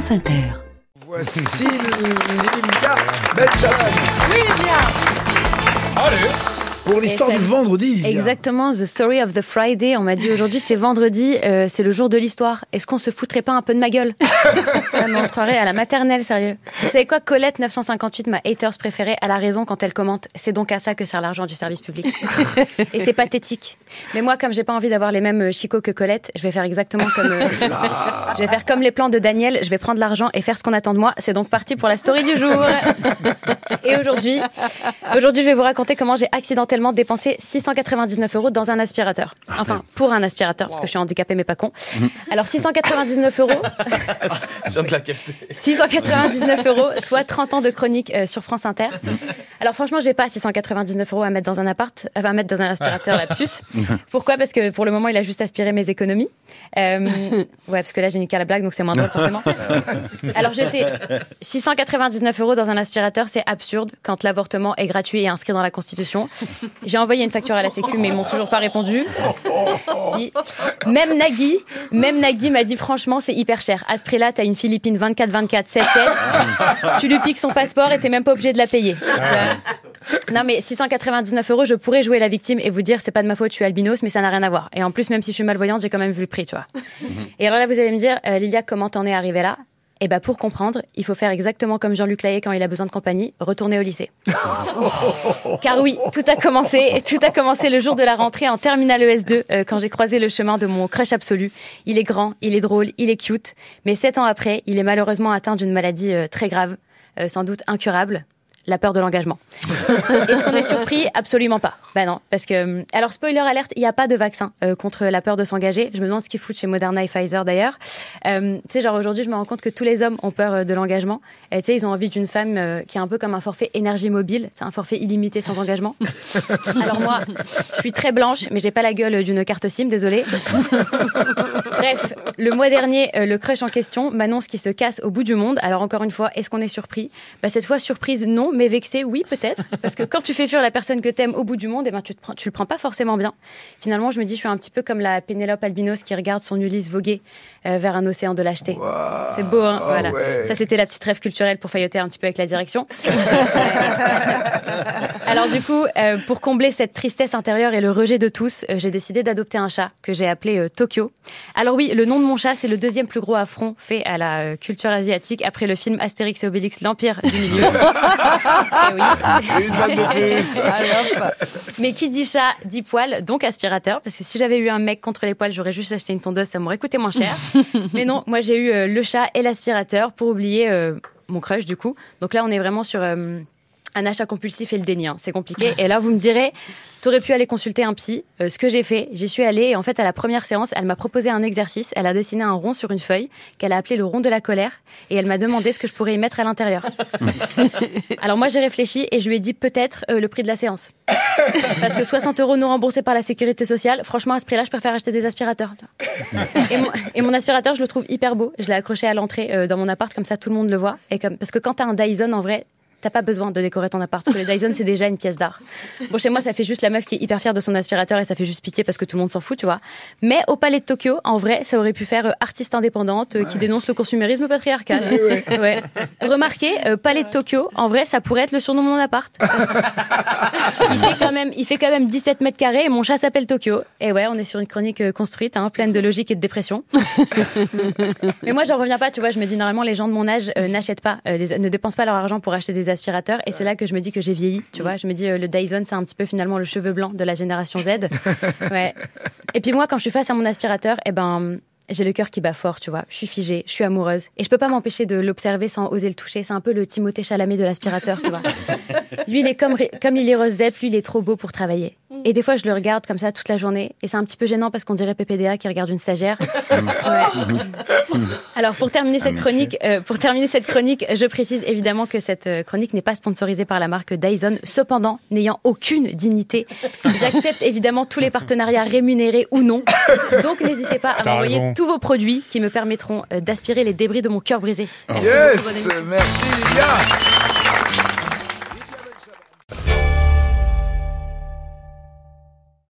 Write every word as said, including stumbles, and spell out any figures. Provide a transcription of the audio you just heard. France Inter. Voici Lilia Benchabane. Lilia. Allez. Pour l'histoire du vendredi. Exactement, The Story of the Friday. On m'a dit aujourd'hui, c'est vendredi, euh, c'est le jour de l'histoire. Est-ce qu'on se foutrait pas un peu de ma gueule? Vraiment, on se croirait à la maternelle, sérieux. Vous savez quoi, Colette neuf cent cinquante-huit, ma haters préférée, elle a raison quand elle commente. C'est donc à ça que sert l'argent du service public. Et c'est pathétique. Mais moi, comme j'ai pas envie d'avoir les mêmes chicots que Colette, je vais faire exactement comme... Euh, je vais faire comme les plans de Daniel, je vais prendre l'argent et faire ce qu'on attend de moi. C'est donc parti pour la story du jour. Et aujourd'hui, aujourd'hui, je vais vous raconter comment j'ai accidenté dépenser six cent quatre-vingt-dix-neuf euros dans un aspirateur. Enfin, pour un aspirateur, wow. Parce que je suis handicapée, mais pas con. Alors, six cent quatre-vingt-dix-neuf euros... Je viens de la capter. six cent quatre-vingt-dix-neuf euros, soit trente ans de chronique euh, sur France Inter. Alors, franchement, j'ai pas six cent quatre-vingt-dix-neuf euros à mettre dans un appart, euh, à mettre dans un aspirateur lapsus. Pourquoi ? Parce que pour le moment, il a juste aspiré mes économies. Euh, ouais, parce que là, j'ai niqué la blague, donc c'est moins drôle, forcément. Alors, je sais, six cent quatre-vingt-dix-neuf euros dans un aspirateur, c'est absurde quand l'avortement est gratuit et inscrit dans la Constitution. J'ai envoyé une facture à la Sécu, mais ils m'ont toujours pas répondu. Si. Même Nagui, même Nagui m'a dit franchement, c'est hyper cher. À ce prix-là, t'as une Philippine vingt-quatre vingt-quatre sept sept. Tu lui piques son passeport et t'es même pas obligé de la payer. Euh, non, mais six cent quatre-vingt-dix-neuf euros, je pourrais jouer la victime et vous dire, c'est pas de ma faute, je suis albinos, mais ça n'a rien à voir. Et en plus, même si je suis malvoyante, j'ai quand même vu le prix, tu vois. Et alors là, vous allez me dire, euh, Lilia, comment t'en es arrivée là ? Eh bah pour comprendre, il faut faire exactement comme Jean-Luc Lahaye quand il a besoin de compagnie, retourner au lycée. Car oui, tout a commencé, tout a commencé le jour de la rentrée en terminale E S deux, euh, quand j'ai croisé le chemin de mon crush absolu. Il est grand, il est drôle, il est cute, mais sept ans après, il est malheureusement atteint d'une maladie euh, très grave, euh, sans doute incurable. La peur de l'engagement. Est-ce qu'on est surpris ? Absolument pas. Ben non, parce que... Alors, spoiler alerte, il n'y a pas de vaccin euh, contre la peur de s'engager. Je me demande ce qu'ils foutent chez Moderna et Pfizer, d'ailleurs. Euh, tu sais, genre, aujourd'hui, je me rends compte que tous les hommes ont peur euh, de l'engagement. Tu sais, ils ont envie d'une femme euh, qui est un peu comme un forfait énergie mobile. C'est un forfait illimité sans engagement. Alors moi, je suis très blanche, mais j'ai pas la gueule d'une carte SIM, désolée. Bref, le mois dernier, euh, le crush en question m'annonce qu'il se casse au bout du monde. Alors, encore une fois, est-ce qu'on est surpris ? Ben, cette fois, surprise, non. Mais vexé, oui, peut-être. Parce que quand tu fais fuir la personne que t'aimes au bout du monde, eh ben, tu, te prends, tu le prends pas forcément bien. Finalement, je me dis, je suis un petit peu comme la Pénélope albinos qui regarde son Ulysse voguer euh, vers un océan de lâcheté. Wow, c'est beau, hein, oh voilà. Ouais. Ça, c'était la petite rêve culturelle pour failloter un petit peu avec la direction. Alors du coup, euh, pour combler cette tristesse intérieure et le rejet de tous, euh, j'ai décidé d'adopter un chat que j'ai appelé euh, Tokyo. Alors oui, le nom de mon chat, c'est le deuxième plus gros affront fait à la euh, culture asiatique après le film Astérix et Obélix, L'Empire du Milieu. Et oui. Une vanne de plus. Alors, mais qui dit chat, dit poil, donc aspirateur. Parce que si j'avais eu un mec contre les poils, j'aurais juste acheté une tondeuse, ça m'aurait coûté moins cher. Mais non, moi j'ai eu euh, le chat et l'aspirateur pour oublier euh, mon crush du coup. Donc là, on est vraiment sur euh, un achat compulsif et le déni. Hein. C'est compliqué. Et là, vous me direz, t'aurais pu aller consulter un psy. Euh, ce que j'ai fait, j'y suis allée. Et en fait, à la première séance, elle m'a proposé un exercice. Elle a dessiné un rond sur une feuille qu'elle a appelé le rond de la colère. Et elle m'a demandé ce que je pourrais y mettre à l'intérieur. Alors moi, j'ai réfléchi et je lui ai dit peut-être euh, le prix de la séance. Parce que soixante euros non remboursés par la sécurité sociale, franchement, à ce prix-là, je préfère acheter des aspirateurs. Et mon, et mon aspirateur, je le trouve hyper beau. Je l'ai accroché à l'entrée euh, dans mon appart, comme ça, tout le monde le voit. Et comme... Parce que quand t'as un Dyson, en vrai... T'as pas besoin de décorer ton appart, parce que le Dyson, c'est déjà une pièce d'art. Bon, chez moi, ça fait juste la meuf qui est hyper fière de son aspirateur et ça fait juste pitié parce que tout le monde s'en fout, tu vois. Mais au Palais de Tokyo, en vrai, ça aurait pu faire euh, artiste indépendante euh, qui dénonce le consumérisme patriarcal. Ouais. Ouais. Remarquez, euh, Palais de Tokyo, en vrai, ça pourrait être le surnom de mon appart. Il fait quand même, il fait quand même dix-sept mètres carrés et mon chat s'appelle Tokyo. Et ouais, on est sur une chronique euh, construite, hein, pleine de logique et de dépression. Mais moi, j'en reviens pas, tu vois. Je me dis, normalement, les gens de mon âge euh, n'achètent pas, euh, des, ne dépensent pas leur argent pour acheter des aspirateur et c'est là que je me dis que j'ai vieilli, tu vois, je me dis euh, le Dyson c'est un petit peu finalement le cheveu blanc de la génération Z. Ouais. Et puis moi quand je suis face à mon aspirateur, eh ben j'ai le cœur qui bat fort, tu vois, je suis figée, je suis amoureuse et je peux pas m'empêcher de l'observer sans oser le toucher, c'est un peu le Timothée Chalamet de l'aspirateur, tu vois. Lui il est comme comme Lily Rose Depp, lui il est trop beau pour travailler. Et des fois, je le regarde comme ça toute la journée. Et c'est un petit peu gênant parce qu'on dirait P P D A qui regarde une stagiaire. Ouais. Alors, pour terminer cette chronique, euh, pour terminer cette chronique, je précise évidemment que cette chronique n'est pas sponsorisée par la marque Dyson. Cependant, n'ayant aucune dignité, j'accepte évidemment tous les partenariats rémunérés ou non. Donc, n'hésitez pas à m'envoyer tous vos produits qui me permettront d'aspirer les débris de mon cœur brisé. Merci yes, merci Lilia.